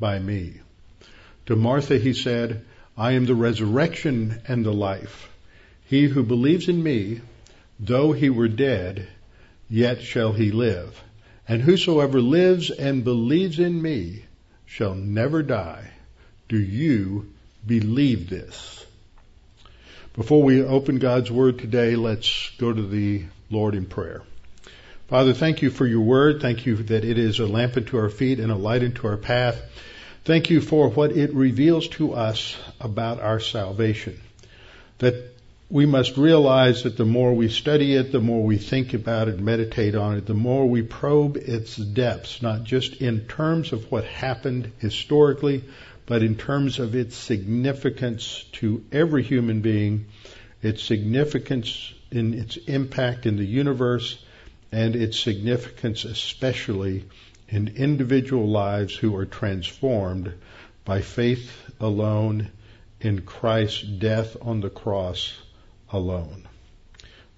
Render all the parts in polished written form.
by me. To Martha he said, I am the resurrection and the life. He who believes in me, though he were dead, yet shall he live. And whosoever lives and believes in me shall never die. Do you believe this? Before we open God's word today, let's go to the Lord in prayer. Father, thank you for your word. Thank you that it is a lamp unto our feet and a light unto our path. Thank you for what it reveals to us about our salvation. That we must realize that the more we study it, the more we think about it, meditate on it, the more we probe its depths, not just in terms of what happened historically, but in terms of its significance to every human being, its significance in its impact in the universe, and its significance especially in individual lives who are transformed by faith alone in Christ's death on the cross alone.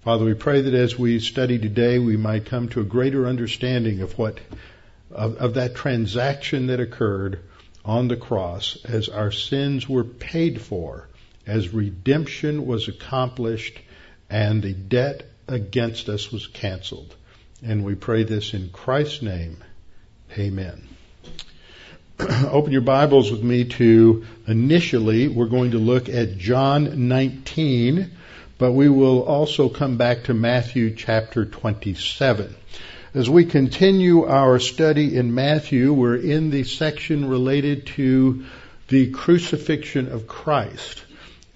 Father, we pray that as we study today, we might come to a greater understanding of that transaction that occurred on the cross as our sins were paid for, as redemption was accomplished, and the debt against us was canceled. And we pray this in Christ's name. Amen. Open your Bibles with me to, initially, we're going to look at John 19, but we will also come back to Matthew chapter 27. As we continue our study in Matthew, we're in the section related to the crucifixion of Christ.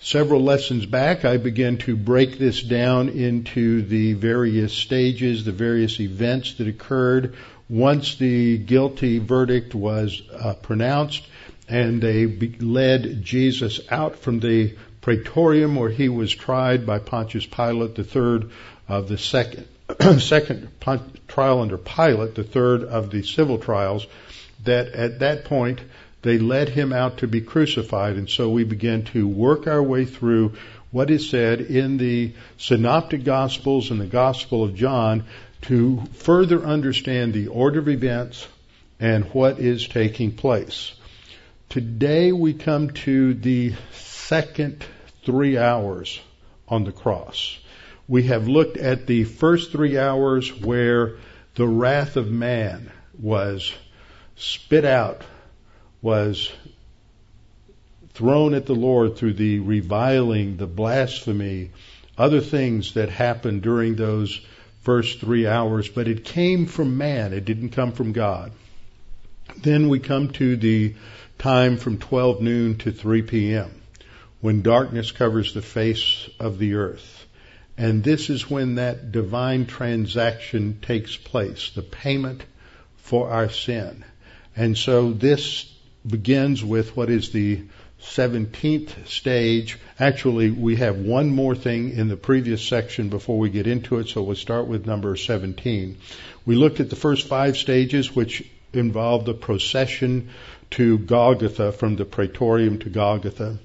Several lessons back, I began to break this down into the various stages, the various events that occurred once the guilty verdict was pronounced, and they led Jesus out from the Praetorium where he was tried by Pontius Pilate, the third of the second trial under Pilate, the third of the civil trials, that at that point they led him out to be crucified. And so we began to work our way through what is said in the Synoptic Gospels and the Gospel of John to further understand the order of events and what is taking place. Today we come to the second 3 hours on the cross. We have looked at the first 3 hours where the wrath of man was spit out, was thrown at the Lord through the reviling, the blasphemy, other things that happened during those first 3 hours, but it came from man. It didn't come from God. Then we come to the time from 12 noon to 3 p.m., when darkness covers the face of the earth. And this is when that divine transaction takes place, the payment for our sin. And so this begins with what is the 17th stage. Actually, we have one more thing in the previous section before we get into it, so we'll start with number 17. We looked at the first 5 stages, which involved the procession to Golgotha, from the Praetorium to Golgotha.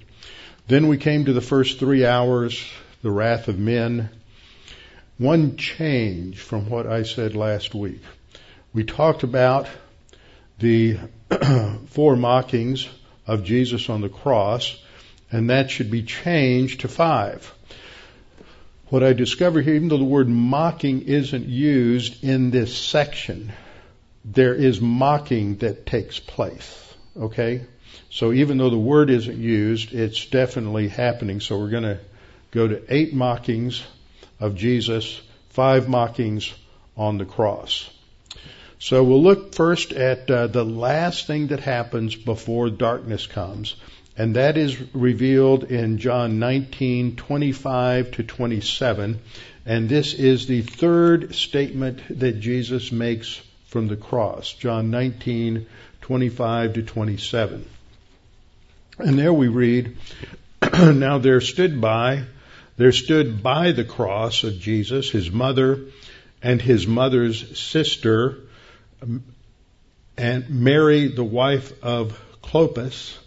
Then we came to the first 3 hours, the wrath of men. One change from what I said last week. We talked about the 4 mockings of Jesus on the cross, and that should be changed to 5. What I discover here, even though the word mocking isn't used in this section, there is mocking that takes place, okay? So even though the word isn't used, it's definitely happening. So we're going to go to 8 mockings of Jesus, 5 mockings on the cross. So we'll look first at the last thing that happens before darkness comes, and that is revealed in John 19:25 to 27, and this is the third statement that Jesus makes from the cross, John 19:25 to 27. And there we read, now there stood by the cross of Jesus, his mother and his mother's sister, and Mary, the wife of Cleopas,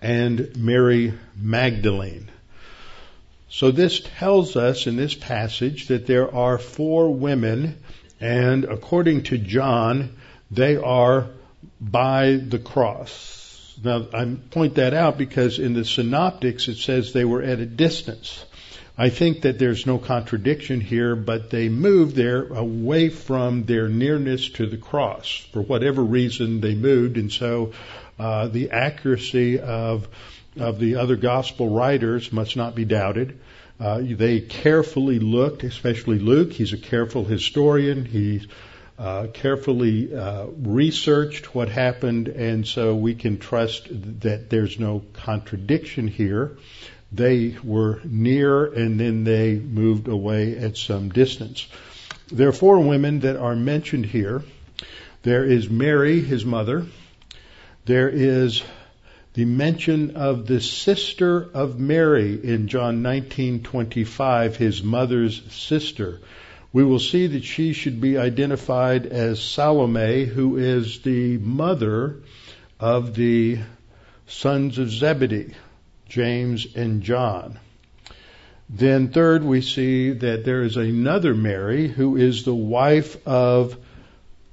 and Mary Magdalene. So this tells us in this passage that there are four women, and according to John, they are by the cross. Now, I point that out because in the synoptics it says they were at a distance. I think that there's no contradiction here, but they moved there away from their nearness to the cross. For whatever reason, they moved, and so the accuracy of the other gospel writers must not be doubted. They carefully looked, especially Luke. He's a careful historian. He carefully researched what happened, and so we can trust that there's no contradiction here. They were near, and then they moved away at some distance. There are four women that are mentioned here. There is Mary, his mother. There is the mention of the sister of Mary in John 19:25, his mother's sister. We will see that she should be identified as Salome, who is the mother of the sons of Zebedee, James and John. Then third, we see that there is another Mary who is the wife of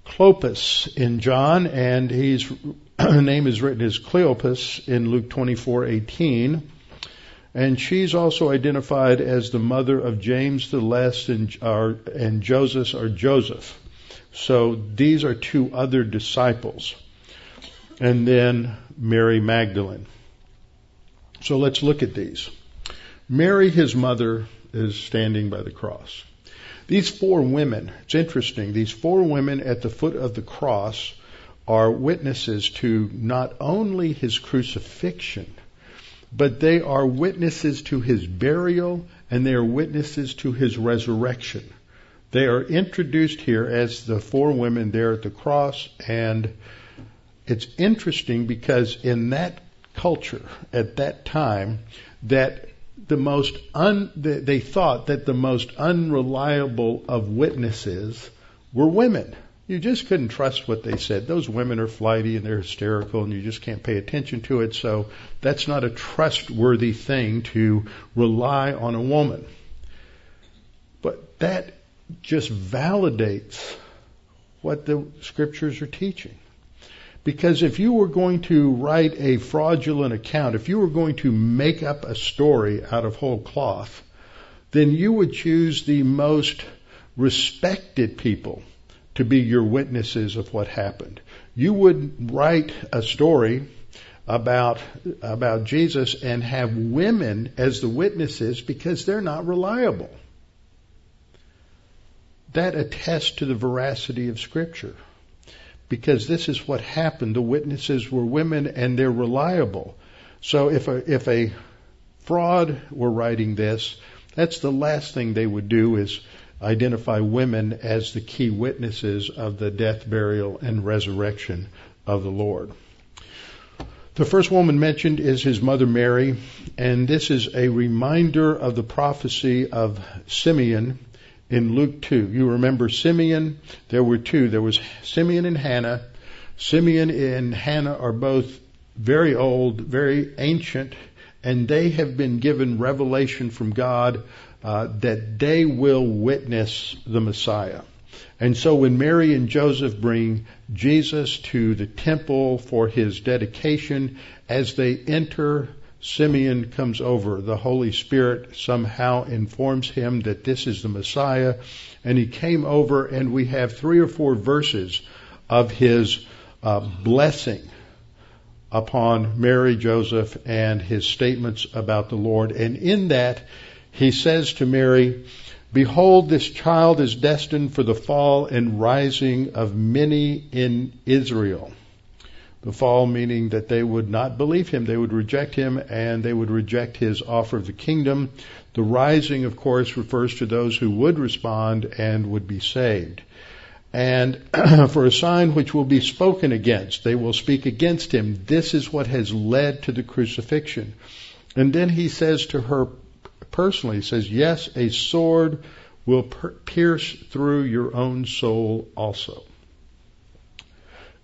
Cleopas in John, and his name is written as Cleopas in Luke 24:18. And she's also identified as the mother of James the Less and Joseph. So these are two other disciples. And then Mary Magdalene. So let's look at these. Mary, his mother, is standing by the cross. These four women, it's interesting, these four women at the foot of the cross are witnesses to not only his crucifixion, but they are witnesses to his burial, and they are witnesses to his resurrection. They are introduced here as the four women there at the cross, and it's interesting because in that culture at that time that they thought that the most unreliable of witnesses were women. You just couldn't trust what they said. Those women are flighty and they're hysterical and you just can't pay attention to it. So that's not a trustworthy thing to rely on a woman. But that just validates what the scriptures are teaching. Because if you were going to write a fraudulent account, if you were going to make up a story out of whole cloth, then you would choose the most respected people to be your witnesses of what happened. You would write a story about Jesus and have women as the witnesses because they're not reliable. That attests to the veracity of Scripture. Because this is what happened. The witnesses were women and they're reliable. So if a fraud were writing this, that's the last thing they would do is identify women as the key witnesses of the death, burial, and resurrection of the Lord. The first woman mentioned is his mother Mary, and this is a reminder of the prophecy of Simeon in Luke 2. You remember Simeon? There were two. There was Simeon and Hannah. Simeon and Hannah are both very old, very ancient, and they have been given revelation from God that they will witness the Messiah. And so when Mary and Joseph bring Jesus to the temple for his dedication, as they enter, Simeon comes over. The Holy Spirit somehow informs him that this is the Messiah, and he came over, and we have 3 or 4 verses of his blessing upon Mary, Joseph, and his statements about the Lord. And in that, he says to Mary, "Behold, this child is destined for the fall and rising of many in Israel." The fall meaning that they would not believe him, they would reject him, and they would reject his offer of the kingdom. The rising, of course, refers to those who would respond and would be saved. and for a sign which will be spoken against. They will speak against him. This is what has led to the crucifixion. And then he says to her personally, he says, yes, a sword will pierce through your own soul also.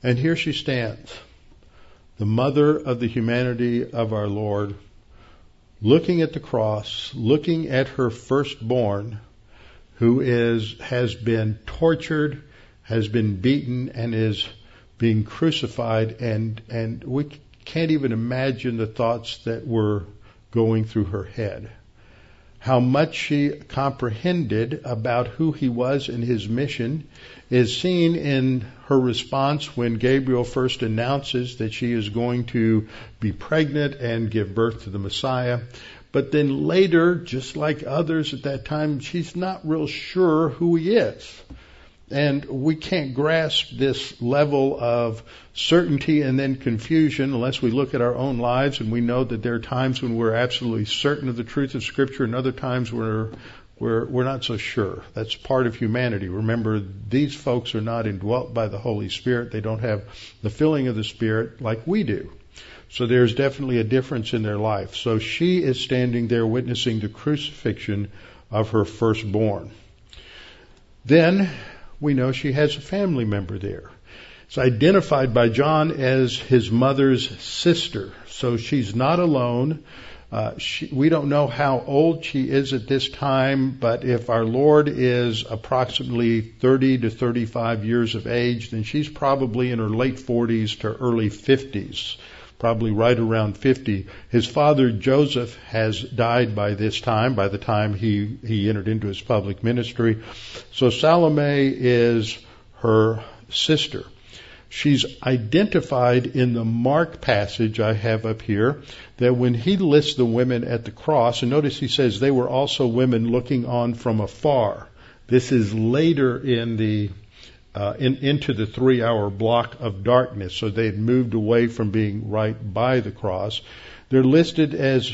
And here she stands, the mother of the humanity of our Lord, looking at the cross, looking at her firstborn, who has been tortured, has been beaten, and is being crucified, and we can't even imagine the thoughts that were going through her head. How much she comprehended about who he was and his mission is seen in her response when Gabriel first announces that she is going to be pregnant and give birth to the Messiah. But then later, just like others at that time, she's not real sure who he is. And we can't grasp this level of certainty and then confusion unless we look at our own lives and we know that there are times when we're absolutely certain of the truth of Scripture and other times we're not so sure. That's part of humanity. Remember, these folks are not indwelt by the Holy Spirit. They don't have the filling of the Spirit like we do. So there's definitely a difference in their life. So she is standing there witnessing the crucifixion of her firstborn. Then we know she has a family member there. It's identified by John as his mother's sister. So she's not alone. We don't know how old she is at this time, but if our Lord is approximately 30 to 35 years of age, then she's probably in her late 40s to early 50s, probably right around 50. His father Joseph has died by this time, by the time he entered into his public ministry. So Salome is her sister. She's identified in the Mark passage I have up here that when he lists the women at the cross, and notice he says they were also women looking on from afar. This is later in the into the 3-hour block of darkness, so they had moved away from being right by the cross. They're listed as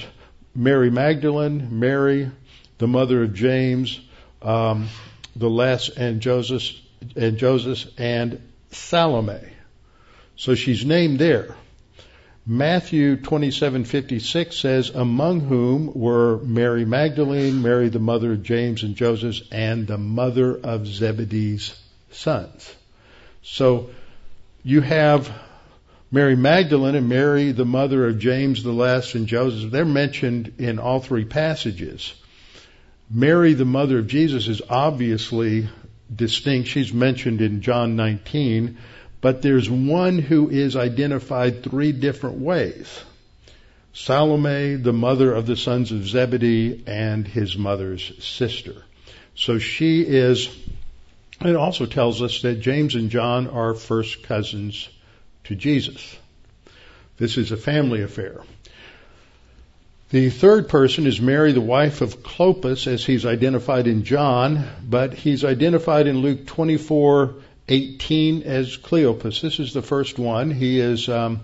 Mary Magdalene, Mary, the mother of James, the less, and Joseph, and Salome. So she's named there. Matthew 27:56 says, among whom were Mary Magdalene, Mary the mother of James and Joseph, and the mother of Zebedee's sons. So you have Mary Magdalene and Mary the mother of James the less and Joseph. They're mentioned in all three passages. Mary the mother of Jesus is obviously distinct. She's mentioned in John 19, but there's one who is identified three different ways: Salome, the mother of the sons of Zebedee, and his mother's sister. So she is, and it also tells us that James and John are first cousins to Jesus. This is a family affair. The third person is Mary, the wife of Cleopas, as he's identified in John, but he's identified in Luke 24:18 as Cleopas. This is the first one. He is, and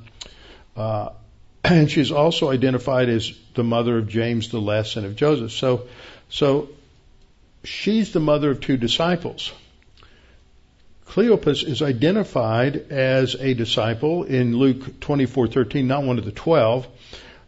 she's also identified as the mother of James the Less and of Joseph. So she's the mother of two disciples. Cleopas is identified as a disciple in Luke 24:13, not one of the 12.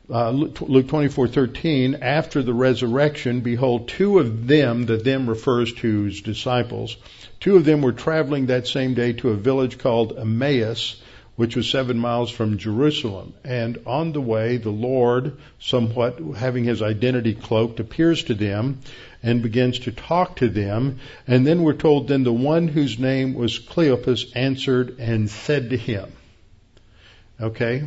Luke 24:13, after the resurrection, behold, two of them, the them refers to his disciples, two of them were traveling that same day to a village called Emmaus, which was 7 miles from Jerusalem. And on the way, the Lord, somewhat having his identity cloaked, appears to them and begins to talk to them. And then we're told, then the one whose name was Cleopas answered and said to him. Okay?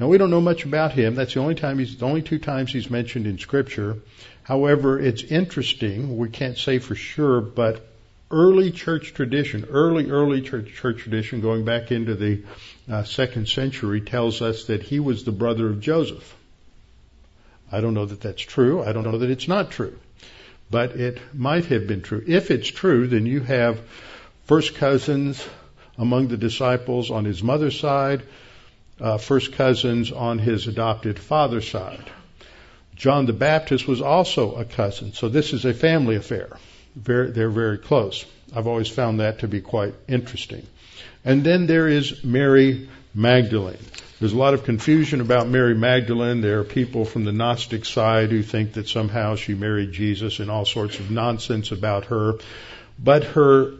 Now, we don't know much about him. That's the only time the only two times he's mentioned in Scripture. However, it's interesting. We can't say for sure, but early church tradition, early church tradition going back into the 2nd century tells us that he was the brother of Joseph. I don't know that that's true. I don't know that it's not true. But it might have been true. If it's true, then you have first cousins among the disciples on his mother's side, first cousins on his adopted father's side. John the Baptist was also a cousin, so this is a family affair. They're very close. I've always found that to be quite interesting. And then there is Mary Magdalene. There's a lot of confusion about Mary Magdalene. There are people from the Gnostic side who think that somehow she married Jesus and all sorts of nonsense about her. But her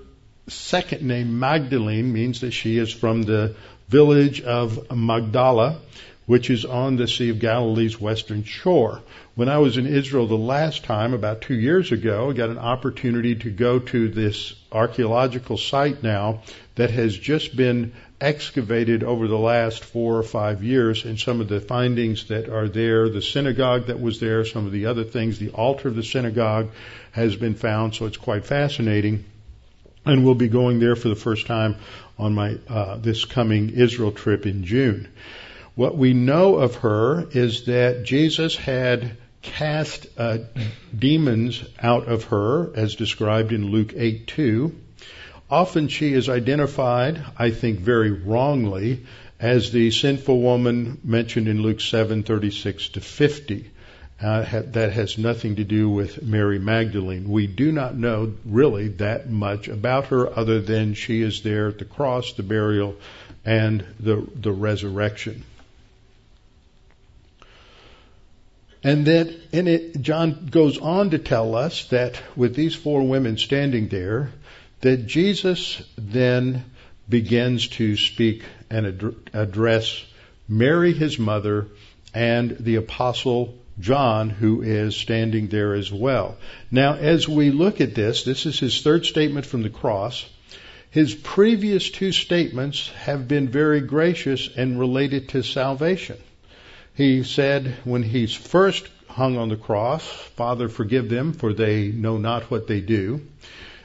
second name, Magdalene, means that she is from the village of Magdala, which is on the Sea of Galilee's western shore. When I was in Israel the last time, about 2 years ago, I got an opportunity to go to this archaeological site now that has just been excavated over the last 4 or 5 years, and some of the findings that are there, the synagogue that was there, some of the other things, the altar of the synagogue has been found, so it's quite fascinating. And we'll be going there for the first time on my this coming Israel trip in June. What we know of her is that Jesus had cast demons out of her, as described in Luke 8:2. Often she is identified, I think very wrongly, as the sinful woman mentioned in Luke 7:36-50. That has nothing to do with Mary Magdalene. We do not know really that much about her other than she is there at the cross, the burial, and the resurrection. And then John goes on to tell us that with these four women standing there, that Jesus then begins to speak and address Mary, his mother, and the apostle John, who is standing there as well. Now, as we look at this is his third statement from the cross. His previous two statements have been very gracious and related to salvation. He said when he's first hung on the cross, "Father, forgive them, for they know not what they do."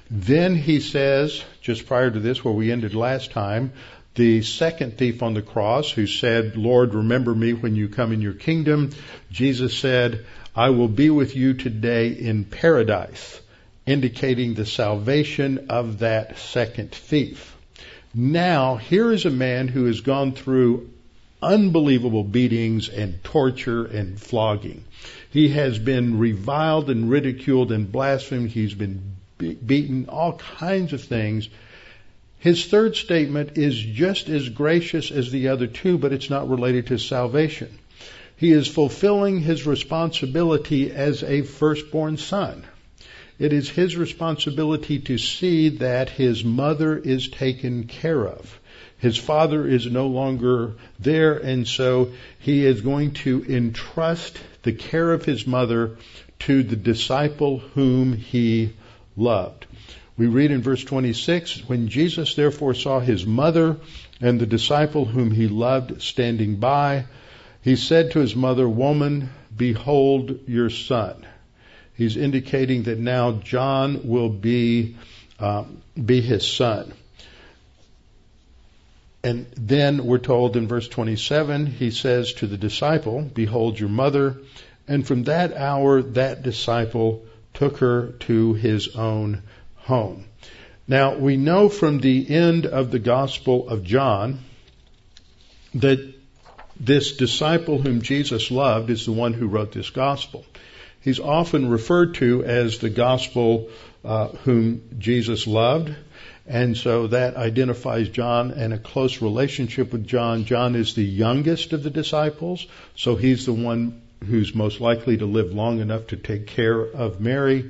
Then he says, just prior to this, where we ended last time, the second thief on the cross who said, "Lord, remember me when you come in your kingdom." Jesus said, "I will be with you today in paradise," indicating the salvation of that second thief. Now, here is a man who has gone through unbelievable beatings and torture and flogging. He has been reviled and ridiculed and blasphemed. He's been beaten, all kinds of things. His third statement is just as gracious as the other two, but it's not related to salvation. He is fulfilling his responsibility as a firstborn son. It is his responsibility to see that his mother is taken care of. His father is no longer there, and so he is going to entrust the care of his mother to the disciple whom he loved. We read in verse 26, "When Jesus therefore saw his mother and the disciple whom he loved standing by, he said to his mother, 'Woman, behold your son.'" He's indicating that now John will be his son. And then we're told in verse 27, he says to the disciple, "Behold your mother." And from that hour, that disciple took her to his own home. Now, we know from the end of the Gospel of John that this disciple whom Jesus loved is the one who wrote this Gospel. He's often referred to as the Gospel whom Jesus loved, and so that identifies John and a close relationship with John. John is the youngest of the disciples, so he's the one who's most likely to live long enough to take care of Mary.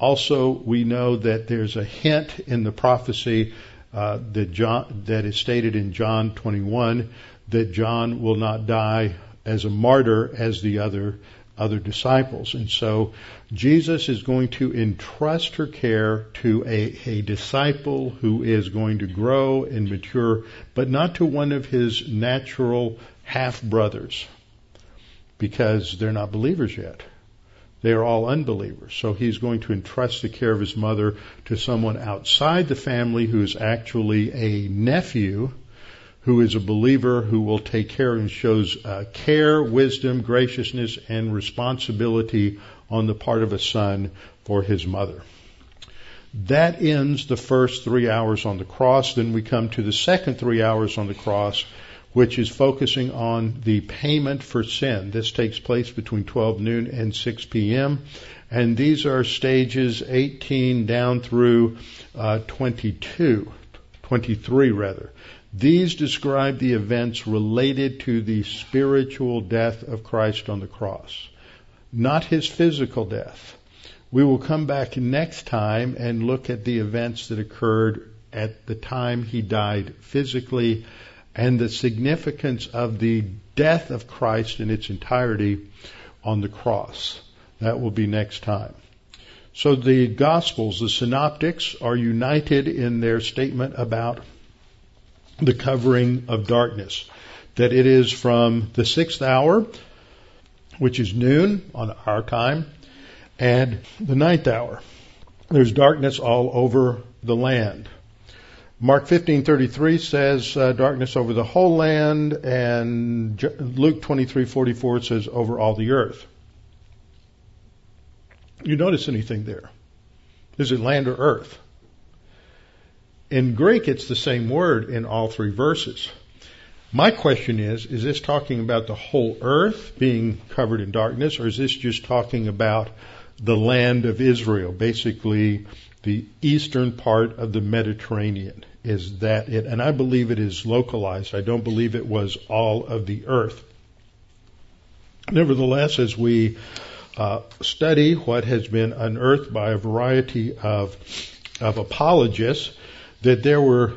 Also, we know that there's a hint in the prophecy that is stated in John 21 that John will not die as a martyr as the other disciples. And so Jesus is going to entrust her care to a disciple who is going to grow and mature, but not to one of his natural half-brothers, because they're not believers yet. They are all unbelievers. So he's going to entrust the care of his mother to someone outside the family who is actually a nephew, who is a believer, who will take care and shows care, wisdom, graciousness, and responsibility on the part of a son for his mother. That ends the first 3 hours on the cross. Then we come to the second 3 hours on the cross, which is focusing on the payment for sin. This takes place between 12 noon and 6 p.m. And these are stages 18 down through 23. These describe the events related to the spiritual death of Christ on the cross, not his physical death. We will come back next time and look at the events that occurred at the time he died physically and the significance of the death of Christ in its entirety on the cross. That will be next time. So the Gospels, the Synoptics, are united in their statement about the covering of darkness, that it is from the 6th hour, which is noon on our time, and the 9th hour. There's darkness all over the land. Mark 15:33 says darkness over the whole land, and Luke 23:44 says over all the earth. You notice anything there? Is it land or earth? In Greek, it's the same word in all three verses. My question is this talking about the whole earth being covered in darkness, or is this just talking about the land of Israel, basically the eastern part of the Mediterranean? Is that it? And I believe it is localized. I don't believe it was all of the earth. Nevertheless, as we study what has been unearthed by a variety of apologists, that there were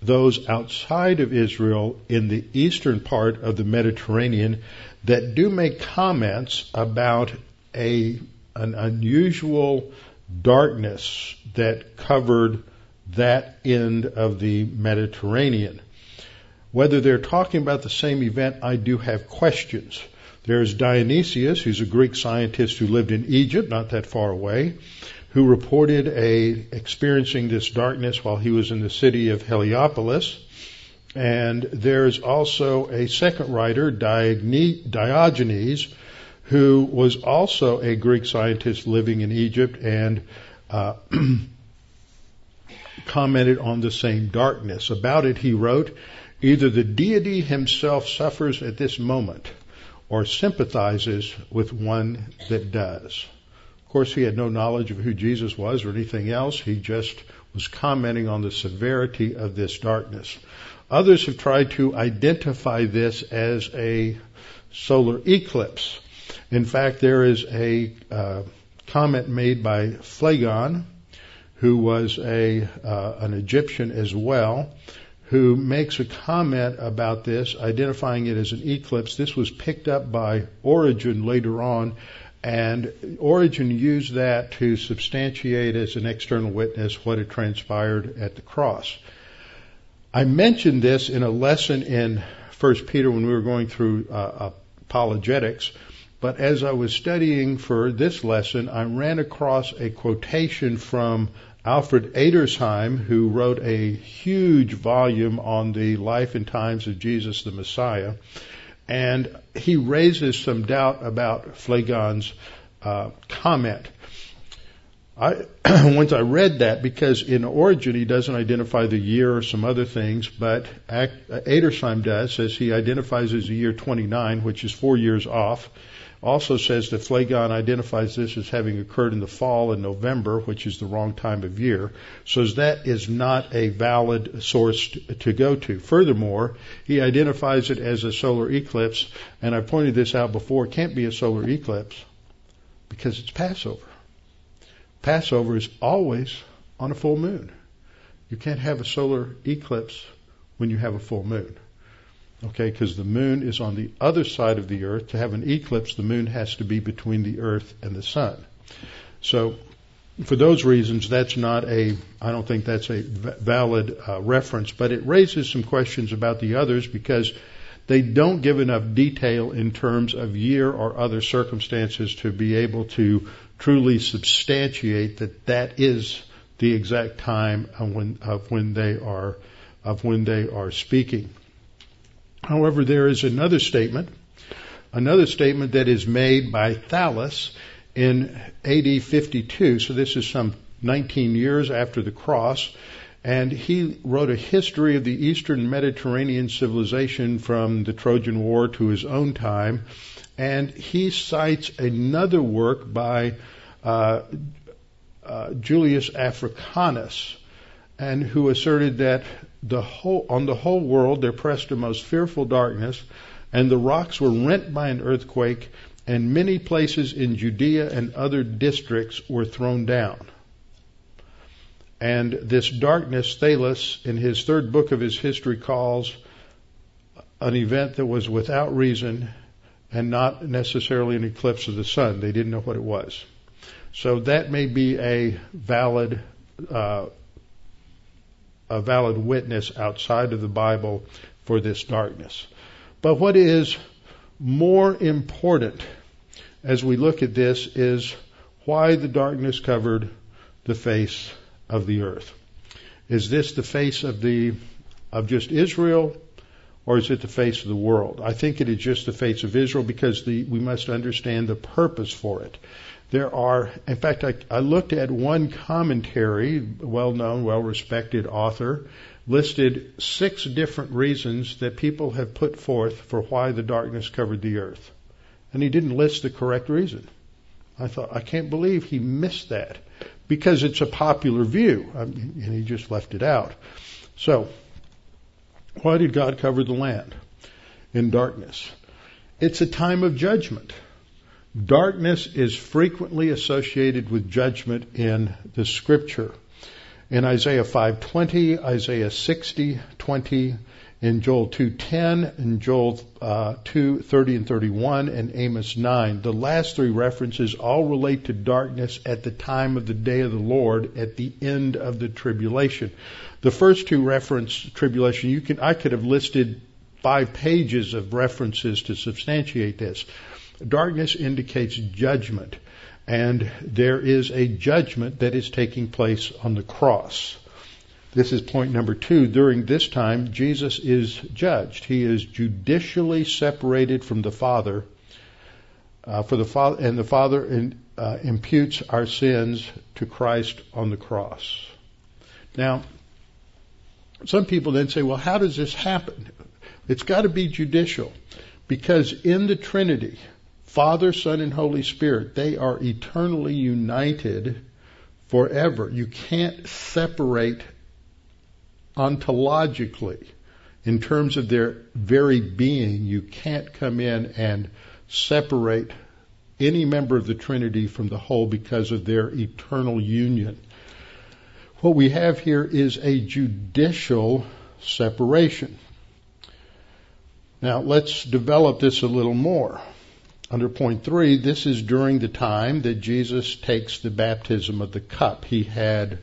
those outside of Israel in the eastern part of the Mediterranean that do make comments about an unusual darkness that covered that end of the Mediterranean. Whether they're talking about the same event, I do have questions. There's Dionysius, who's a Greek scientist who lived in Egypt, not that far away, who reported experiencing this darkness while he was in the city of Heliopolis. And there's also a second writer, Diogenes, who was also a Greek scientist living in Egypt and commented on the same darkness. About it, he wrote, "Either the deity himself suffers at this moment or sympathizes with one that does." Of course, he had no knowledge of who Jesus was or anything else. He just was commenting on the severity of this darkness. Others have tried to identify this as a solar eclipse. In fact, there is a comment made by Phlegon, who was an Egyptian as well, who makes a comment about this, identifying it as an eclipse. This was picked up by Origen later on, and Origen used that to substantiate as an external witness what had transpired at the cross. I mentioned this in a lesson in 1 Peter when we were going through apologetics, but as I was studying for this lesson, I ran across a quotation from Alfred Edersheim, who wrote a huge volume on the life and times of Jesus the Messiah. And he raises some doubt about Phlegon's comment. Once I read that, because in Origen he doesn't identify the year or some other things, but Edersheim does, says he identifies as the year 29, which is 4 years off. Also says that Phlegon identifies this as having occurred in the fall in November, which is the wrong time of year. So that is not a valid source to go to. Furthermore, he identifies it as a solar eclipse, and I pointed this out before. It can't be a solar eclipse because it's Passover. Passover is always on a full moon. You can't have a solar eclipse when you have a full moon. Okay, because the moon is on the other side of the earth. To have an eclipse, the moon has to be between the earth and the sun. So for those reasons, that's not I don't think that's a valid reference, but it raises some questions about the others because they don't give enough detail in terms of year or other circumstances to be able to truly substantiate that is the exact time of when they are speaking. However, there is another statement that is made by Thallus in AD 52. So this is some 19 years after the cross. And he wrote a history of the Eastern Mediterranean civilization from the Trojan War to his own time. And he cites another work by Julius Africanus, and who asserted that on the whole world there pressed a most fearful darkness, and the rocks were rent by an earthquake, and many places in Judea and other districts were thrown down. And this darkness, Thallus, in his third book of his history, calls an event that was without reason and not necessarily an eclipse of the sun. They didn't know what it was. So that may be a valid witness outside of the Bible for this darkness. But what is more important as we look at this is why the darkness covered the face of the earth. Is this the face of just Israel, or is it the face of the world? I think it is just the face of Israel, because we must understand the purpose for it. There are, in fact, I looked at one commentary, well-known, well-respected author, listed 6 different reasons that people have put forth for why the darkness covered the earth. And he didn't list the correct reason. I thought, I can't believe he missed that, because it's a popular view, and he just left it out. So, why did God cover the land in darkness? It's a time of judgment. Darkness is frequently associated with judgment in the Scripture. In Isaiah 5:20, Isaiah 60:20, in Joel 2:10, in Joel 2:30 and 31, and Amos 9. The last 3 references all relate to darkness at the time of the day of the Lord, at the end of the tribulation. The first 2 reference tribulation. I could have listed 5 pages of references to substantiate this. Darkness indicates judgment, and there is a judgment that is taking place on the cross. This is point number 2. During this time, Jesus is judged. He is judicially separated from the Father, and the Father imputes our sins to Christ on the cross. Now, some people then say, well, how does this happen? It's got to be judicial, because in the Trinity, Father, Son, and Holy Spirit, they are eternally united forever. You can't separate ontologically. In terms of their very being, you can't come in and separate any member of the Trinity from the whole because of their eternal union. What we have here is a judicial separation. Now, let's develop this a little more. Under point 3, this is during the time that Jesus takes the baptism of the cup. He had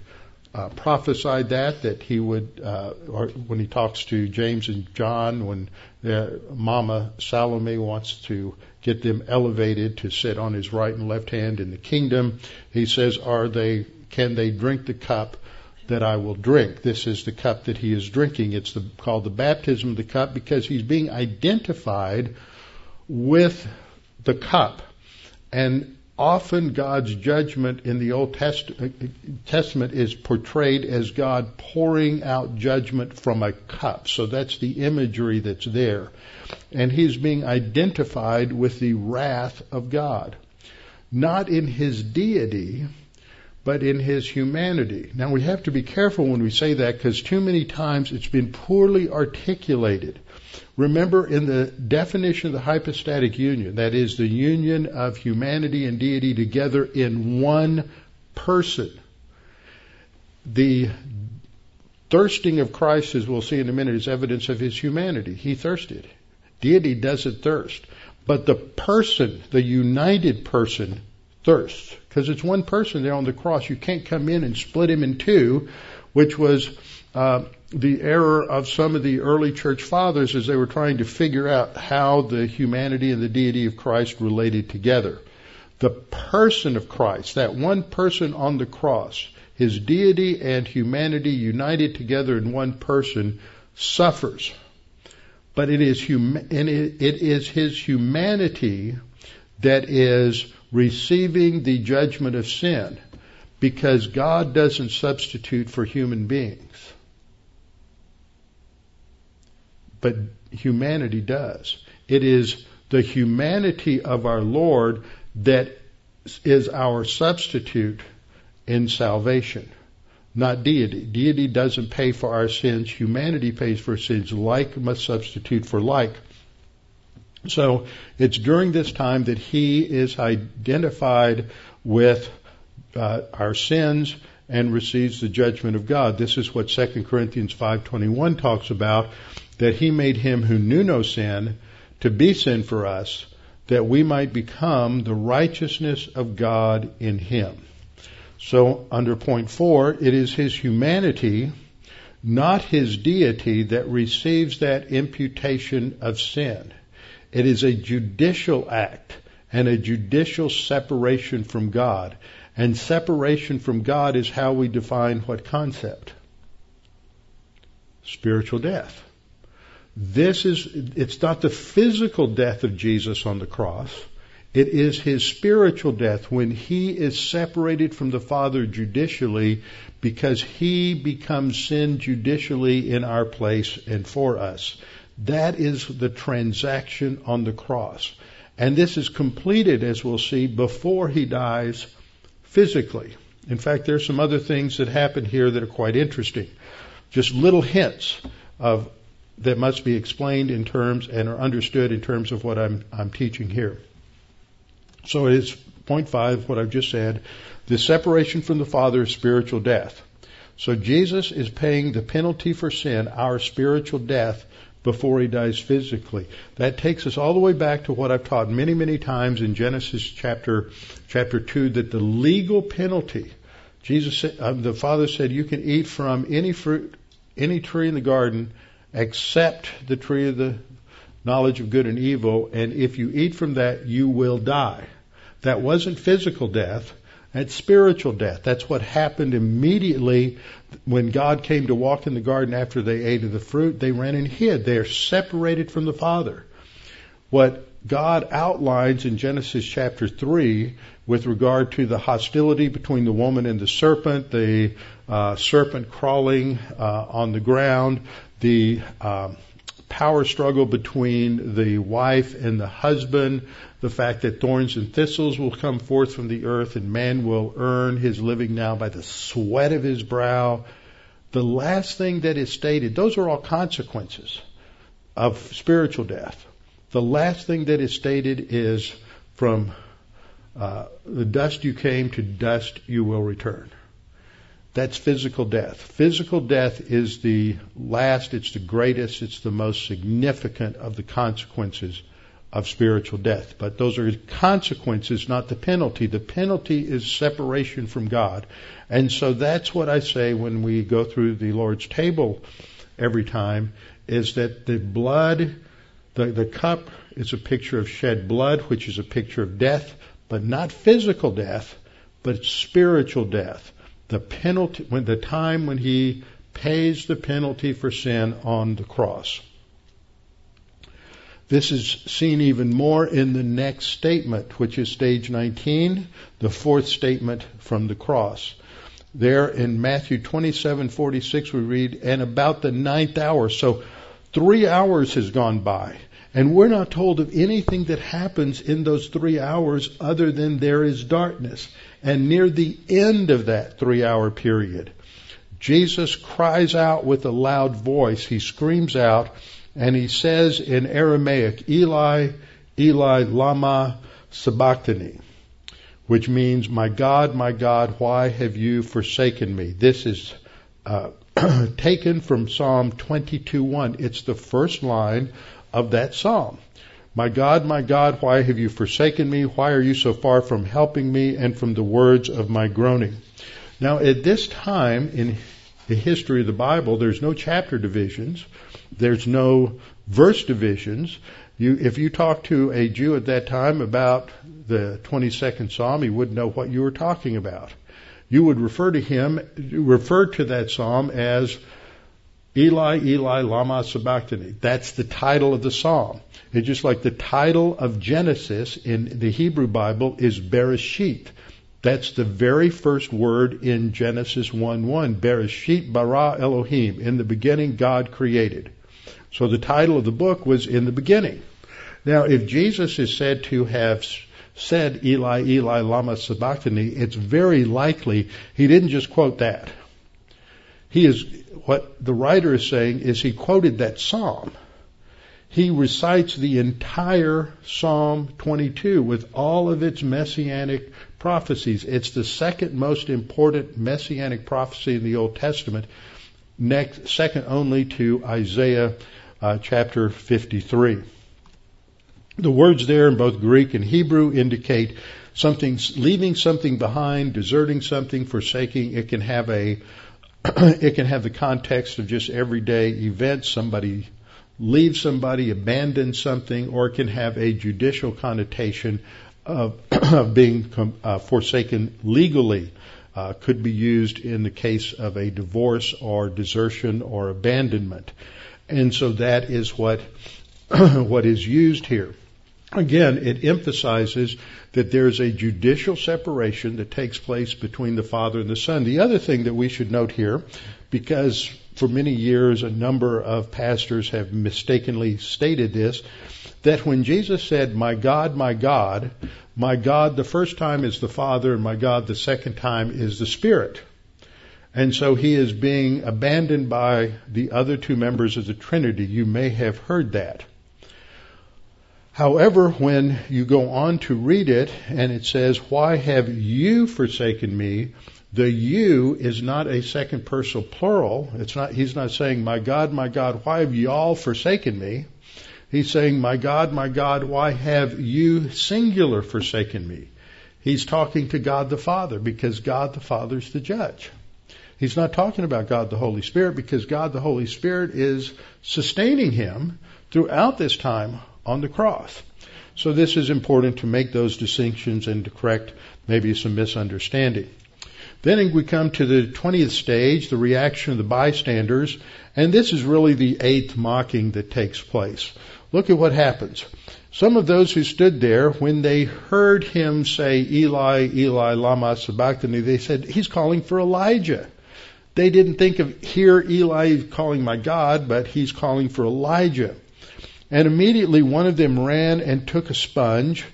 prophesied that he would, or when he talks to James and John, when their Mama Salome wants to get them elevated to sit on his right and left hand in the kingdom, he says, can they drink the cup that I will drink? This is the cup that he is drinking. It's called the baptism of the cup, because he's being identified with the cup. And often God's judgment in the Old Testament is portrayed as God pouring out judgment from a cup. So that's the imagery that's there. And he's being identified with the wrath of God, not in his deity, but in his humanity. Now, we have to be careful when we say that, because too many times it's been poorly articulated. Remember, in the definition of the hypostatic union, that is the union of humanity and deity together in one person, the thirsting of Christ, as we'll see in a minute, is evidence of his humanity. He thirsted. Deity doesn't thirst. But the person, the united person, thirsts. Because it's one person there on the cross. You can't come in and split him in two, which was the error of some of the early church fathers as they were trying to figure out how the humanity and the deity of Christ related together. The person of Christ, that one person on the cross, his deity and humanity united together in one person, suffers. But it is his humanity that is receiving the judgment of sin. because God doesn't substitute for human beings. But humanity does. It is the humanity of our Lord that is our substitute in salvation, not deity. Deity doesn't pay for our sins. Humanity pays for sins. Like must substitute for like. So it's during this time that he is identified with our sins and receives the judgment of God. This is what 2 Corinthians 5:21 talks about, that he made him who knew no sin to be sin for us, that we might become the righteousness of God in him. So under point 4, it is his humanity, not his deity, that receives that imputation of sin. It is a judicial act and a judicial separation from God. And separation from God is how we define what concept? Spiritual death. It's not the physical death of Jesus on the cross. It is his spiritual death when he is separated from the Father judicially, because he becomes sin judicially in our place and for us. That is the transaction on the cross. And this is completed, as we'll see, before he dies physically. In fact, there's some other things that happen here that are quite interesting. Just little hints of that must be explained in terms and are understood in terms of what I'm teaching here. So it's point 5, what I've just said, the separation from the Father is spiritual death. So Jesus is paying the penalty for sin, our spiritual death, before he dies physically. That takes us all the way back to what I've taught many, many times in Genesis chapter 2, that the legal penalty, the Father said, you can eat from any fruit, any tree in the garden, except the tree of the knowledge of good and evil, and if you eat from that, you will die. That wasn't physical death, that's spiritual death. That's what happened immediately when God came to walk in the garden after they ate of the fruit. They ran and hid. They are separated from the Father. What God outlines in Genesis chapter 3 with regard to the hostility between the woman and the serpent crawling on the ground, the power struggle between the wife and the husband, the fact that thorns and thistles will come forth from the earth and man will earn his living now by the sweat of his brow. The last thing that is stated, those are all consequences of spiritual death. The last thing that is stated is, from the dust you came, to dust you will return. That's physical death. Physical death is the last, it's the greatest, it's the most significant of the consequences of spiritual death. But those are consequences, not the penalty. The penalty is separation from God. And so that's what I say when we go through the Lord's table every time, is that the blood... The cup is a picture of shed blood, which is a picture of death, but not physical death, but spiritual death. The penalty, when the time when he pays the penalty for sin on the cross. This is seen even more in the next statement, which is stage 19, the fourth statement from the cross. There in Matthew 27:46 we read, and about the ninth hour, so 3 hours has gone by, and we're not told of anything that happens in those 3 hours other than there is darkness. And near the end of that 3 hour period, Jesus cries out with a loud voice. He screams out, and he says in Aramaic, Eli, Eli, lama sabachthani, which means, my God, why have you forsaken me? This is... taken from Psalm 22:1. It's the first line of that psalm. My God, why have you forsaken me? Why are you so far from helping me and from the words of my groaning? Now, at this time in the history of the Bible, there's no chapter divisions. There's no verse divisions. If you talk to a Jew at that time about the 22nd Psalm, he wouldn't know what you were talking about. You would refer to that psalm as Eli, Eli, lama sabachthani. That's the title of the psalm. It's just like the title of Genesis in the Hebrew Bible is Bereshit. That's the very first word in Genesis 1:1. Bereshit bara Elohim. In the beginning, God created. So the title of the book was In the Beginning. Now, if Jesus is said to have said, Eli, Eli, lama sabachthani, it's very likely he didn't just quote that. He is, what the writer is saying is he quoted that psalm. He recites the entire Psalm 22 with all of its messianic prophecies. It's the second most important messianic prophecy in the Old Testament, next, second only to Isaiah chapter 53. The words there in both Greek and Hebrew indicate something, leaving something behind, deserting something, forsaking. It can have a, it can have the context of just everyday events. Somebody leave somebody, abandon something, or can have a judicial connotation of, of being forsaken legally. Could be used in the case of a divorce or desertion or abandonment. And so that is what, what is used here. Again, it emphasizes that there is a judicial separation that takes place between the Father and the Son. The other thing that we should note here, because for many years, a number of pastors have mistakenly stated this, that when Jesus said, my God, my God, my God the first time is the Father, and my God the second time is the Spirit. And so he is being abandoned by the other two members of the Trinity. You may have heard that. However, when you go on to read it, and it says, why have you forsaken me? The you is not a second person plural. It's not. He's not saying, my God, why have y'all forsaken me? He's saying, my God, why have you singular forsaken me? He's talking to God the Father because God the Father is the judge. He's not talking about God the Holy Spirit because God the Holy Spirit is sustaining him throughout this time on the cross. So this is important to make those distinctions and to correct maybe some misunderstanding. Then we come to the 20th stage, the reaction of the bystanders, and this is really the eighth mocking that takes place. Look at what happens. Some of those who stood there, when they heard him say, Eli, Eli, lama sabachthani, they said, he's calling for Elijah. They didn't think of here Eli calling my God, but he's calling for Elijah. And immediately one of them ran and took a sponge,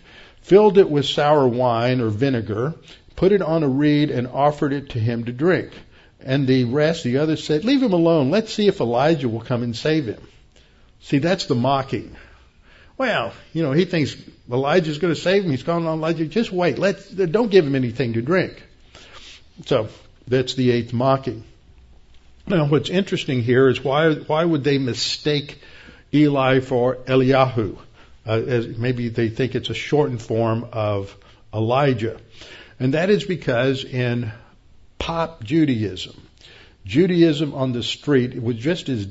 filled it with sour wine or vinegar, put it on a reed, and offered it to him to drink. And the rest, the others said, leave him alone. Let's see if Elijah will come and save him. See, that's the mocking. Well, you know, he thinks Elijah's going to save him. He's calling on Elijah. Just wait. Don't give him anything to drink. So that's the eighth mocking. Now, what's interesting here is why would they mistake Eli for Eliyahu? As maybe they think it's a shortened form of Elijah. And that is because in pop Judaism, Judaism on the street was just as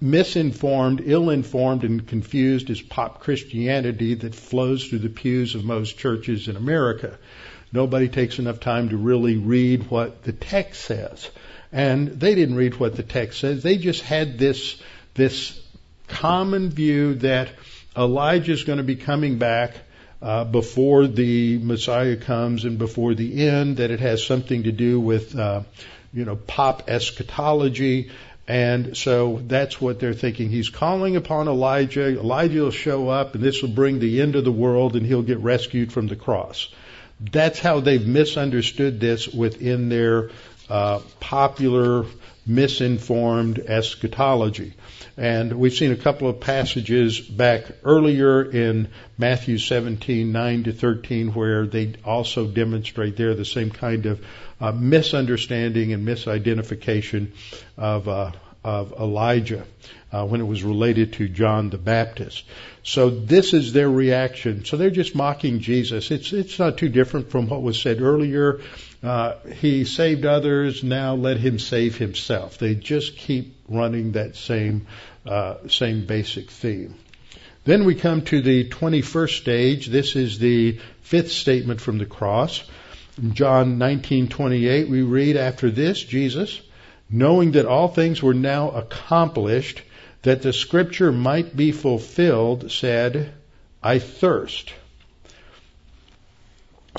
misinformed, ill-informed, and confused as pop Christianity that flows through the pews of most churches in America. Nobody takes enough time to really read what the text says. And they didn't read what the text says. They just had this common view that Elijah is going to be coming back before the Messiah comes and before the end, that it has something to do with, pop eschatology. And so that's what they're thinking. He's calling upon Elijah. Elijah will show up, and this will bring the end of the world, and he'll get rescued from the cross. That's how they've misunderstood this within their popular misinformed eschatology. And we've seen a couple of passages back earlier in Matthew 17:9-13, where they also demonstrate there the same kind of misunderstanding and misidentification of Elijah when it was related to John the Baptist. So this is their reaction. So they're just mocking Jesus. It's not too different from what was said earlier. He saved others, now let him save himself. They just keep running that same basic theme. Then we come to the 21st stage. This is the fifth statement from the cross. In John 19:28, we read, after this, Jesus, knowing that all things were now accomplished, that the scripture might be fulfilled, said, I thirst.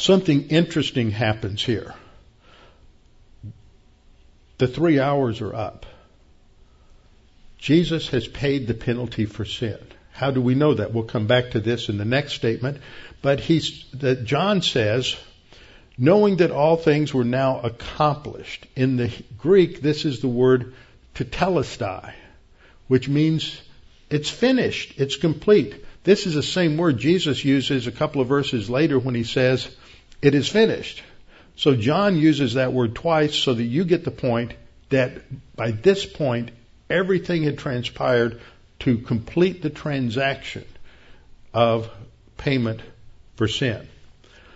something interesting happens here. The 3 hours are up. Jesus has paid the penalty for sin. How do we know that? We'll come back to this in the next statement. But John says, knowing that all things were now accomplished. In the Greek, this is the word tetelestai, which means it's finished, it's complete. This is the same word Jesus uses a couple of verses later when he says, it is finished. So John uses that word twice so that you get the point that by this point, everything had transpired to complete the transaction of payment for sin.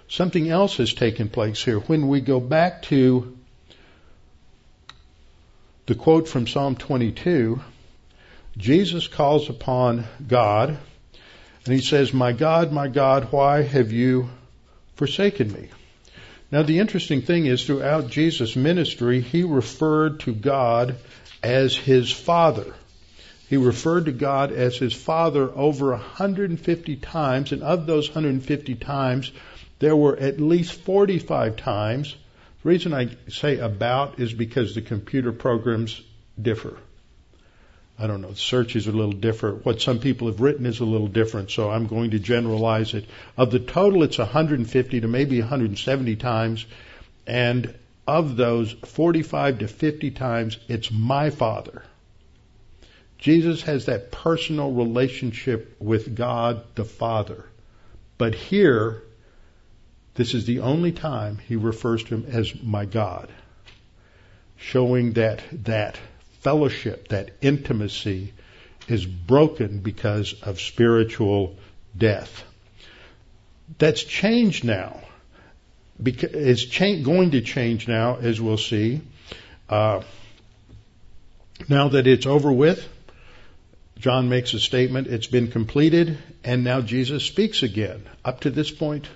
Something else has taken place here. When we go back to the quote from Psalm 22, Jesus calls upon God, and he says, my God, why have you forsaken me? Now, the interesting thing is, throughout Jesus' ministry, he referred to God as his Father. He referred to God as his Father over 150 times, and of those 150 times, there were at least 45 times. The reason I say about is because the computer programs differ. I don't know, the search is a little different. What some people have written is a little different, so I'm going to generalize it. Of the total, it's 150 to maybe 170 times, and of those, 45 to 50 times, it's my Father. Jesus has that personal relationship with God the Father. But here, this is the only time he refers to him as my God, showing that fellowship, that intimacy is broken because of spiritual death. That's changed now. It's going to change now, as we'll see. Now that it's over with, John makes a statement, it's been completed, and now Jesus speaks again. Up to this point,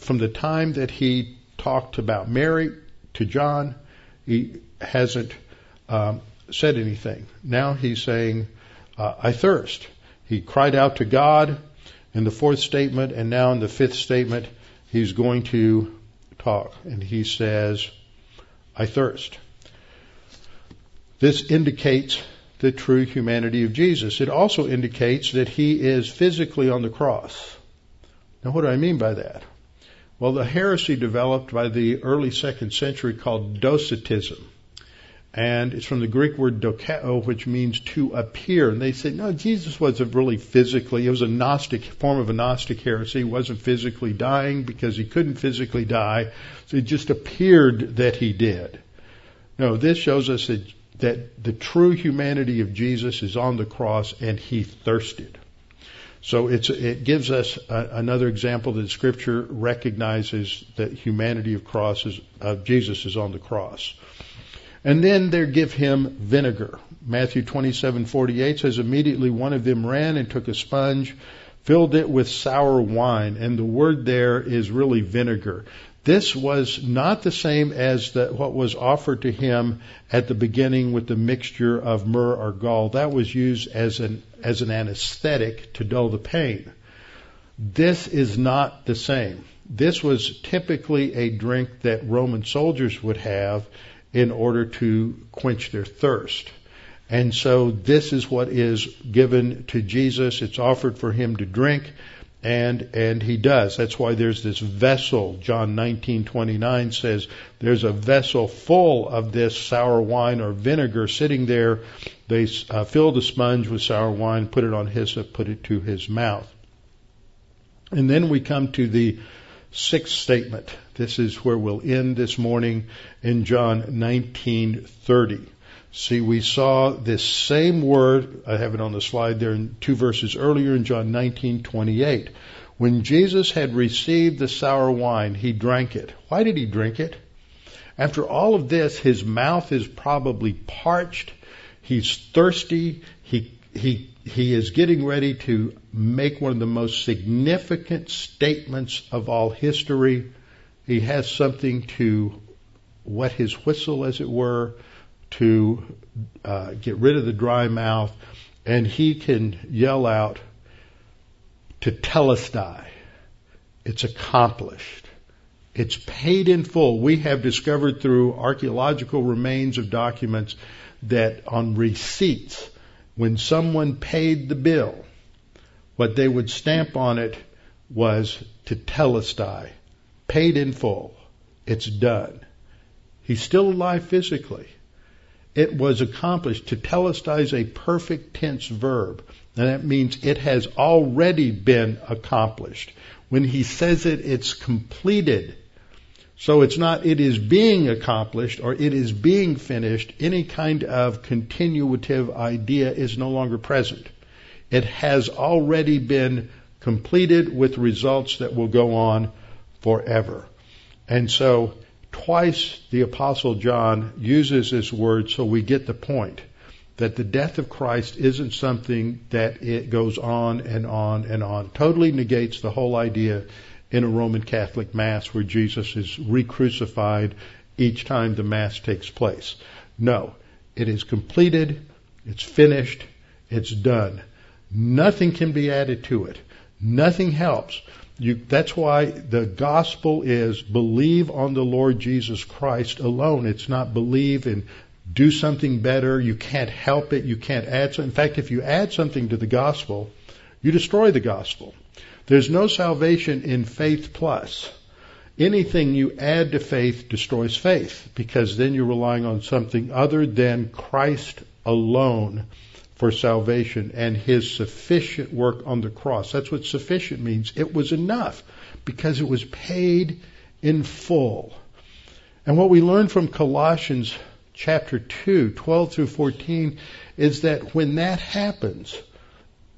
from the time that he talked about Mary to John, he hasn't said anything. Now he's saying, I thirst. He cried out to God in the fourth statement, and now in the fifth statement, he's going to talk. And he says, I thirst. This indicates the true humanity of Jesus. It also indicates that he is physically on the cross. Now, what do I mean by that? Well, the heresy developed by the early 2nd century called Docetism. And it's from the Greek word dokeo, which means to appear. And they said, no, Jesus wasn't really physically. It was a Gnostic form of a Gnostic heresy. He wasn't physically dying because he couldn't physically die. So it just appeared that he did. No, this shows us that the true humanity of Jesus is on the cross, and he thirsted. So it gives us another example that Scripture recognizes that humanity of Jesus is on the cross. And then they give him vinegar. Matthew 27:48 says, immediately one of them ran and took a sponge, filled it with sour wine. And the word there is really vinegar. This was not the same as what was offered to him at the beginning with the mixture of myrrh or gall. That was used as an anesthetic to dull the pain. This is not the same. This was typically a drink that Roman soldiers would have in order to quench their thirst. And so this is what is given to Jesus. It's offered for him to drink, and he does. That's why there's this vessel. John 19:29 says there's a vessel full of this sour wine or vinegar sitting there. They filled the sponge with sour wine, put it on hyssop, put it to his mouth. And then we come to the sixth statement. This is where we'll end this morning in John 19:30. See, we saw this same word, I have it on the slide there, in 2 verses earlier in John 19:28. When Jesus had received the sour wine, he drank it. Why did he drink it? After all of this, his mouth is probably parched. He's thirsty. He is getting ready to make one of the most significant statements of all history. He has something to wet his whistle, as it were, to get rid of the dry mouth, and he can yell out, tetelestai, it's accomplished. It's paid in full. We have discovered through archaeological remains of documents that on receipts, when someone paid the bill, what they would stamp on it was tetelestai, paid in full. It's done. He's still alive physically. It was accomplished. Tetelestai is a perfect tense verb, and that means it has already been accomplished. When he says it, it's completed. So it's not it is being accomplished or it is being finished. Any kind of continuative idea is no longer present. It has already been completed with results that will go on forever. And so twice the Apostle John uses this word, so we get the point that the death of Christ isn't something that it goes on and on and on. Totally negates the whole idea in a Roman Catholic Mass where Jesus is re-crucified each time the Mass takes place. No, it is completed, it's finished, it's done. Nothing can be added to it. Nothing helps. That's why the gospel is believe on the Lord Jesus Christ alone. It's not believe and do something better. You can't help it. You can't add something. In fact, if you add something to the gospel, you destroy the gospel. There's no salvation in faith plus. Anything you add to faith destroys faith, because then you're relying on something other than Christ alone for salvation and his sufficient work on the cross. That's what sufficient means. It was enough because it was paid in full. And what we learn from Colossians chapter 2, 12 through 14, is that when that happens,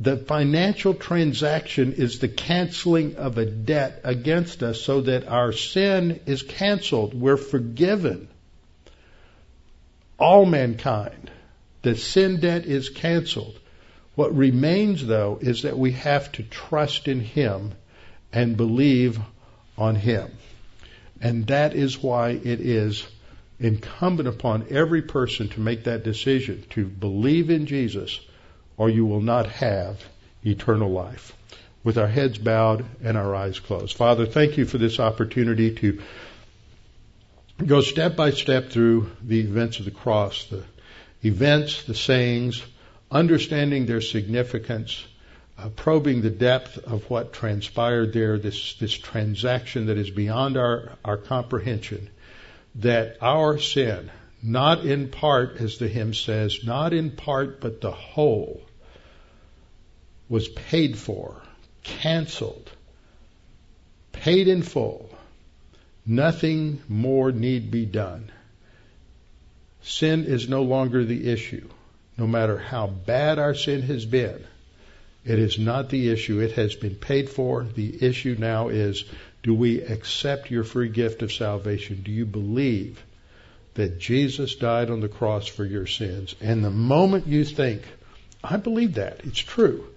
the financial transaction is the canceling of a debt against us so that our sin is canceled. We're forgiven. All mankind. The sin debt is canceled. What remains, though, is that we have to trust in him and believe on him. And that is why it is incumbent upon every person to make that decision, to believe in Jesus, or you will not have eternal life. With our heads bowed and our eyes closed. Father, thank you for this opportunity to go step by step through the events of the cross, the events, the sayings, understanding their significance, probing the depth of what transpired there, this transaction that is beyond our comprehension, that our sin, not in part, as the hymn says, not in part but the whole, was paid for, canceled, paid in full. Nothing more need be done. Sin is no longer the issue. No matter how bad our sin has been, it is not the issue. It has been paid for. The issue now is, do we accept your free gift of salvation? Do you believe that Jesus died on the cross for your sins? And the moment you think, I believe that, it's true.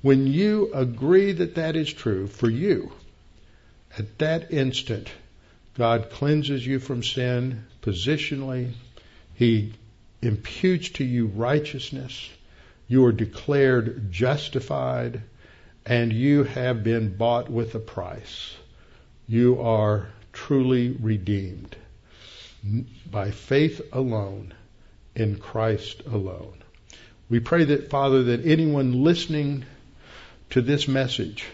When you agree that that is true for you, at that instant, God cleanses you from sin positionally. He imputes to you righteousness. You are declared justified, and you have been bought with a price. You are truly redeemed by faith alone, in Christ alone. We pray that, Father, that anyone listening to this message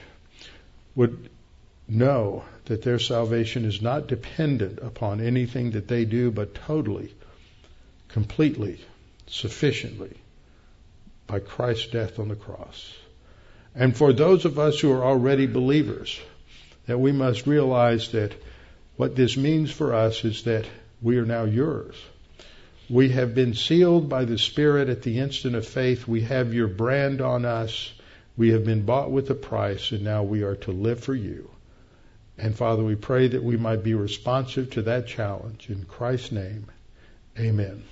would know that their salvation is not dependent upon anything that they do, but totally, completely, sufficiently, by Christ's death on the cross. And for those of us who are already believers, that we must realize that what this means for us is that we are now yours. We have been sealed by the Spirit at the instant of faith. We have your brand on us. We have been bought with a price, and now we are to live for you. And Father, we pray that we might be responsive to that challenge. In Christ's name, amen.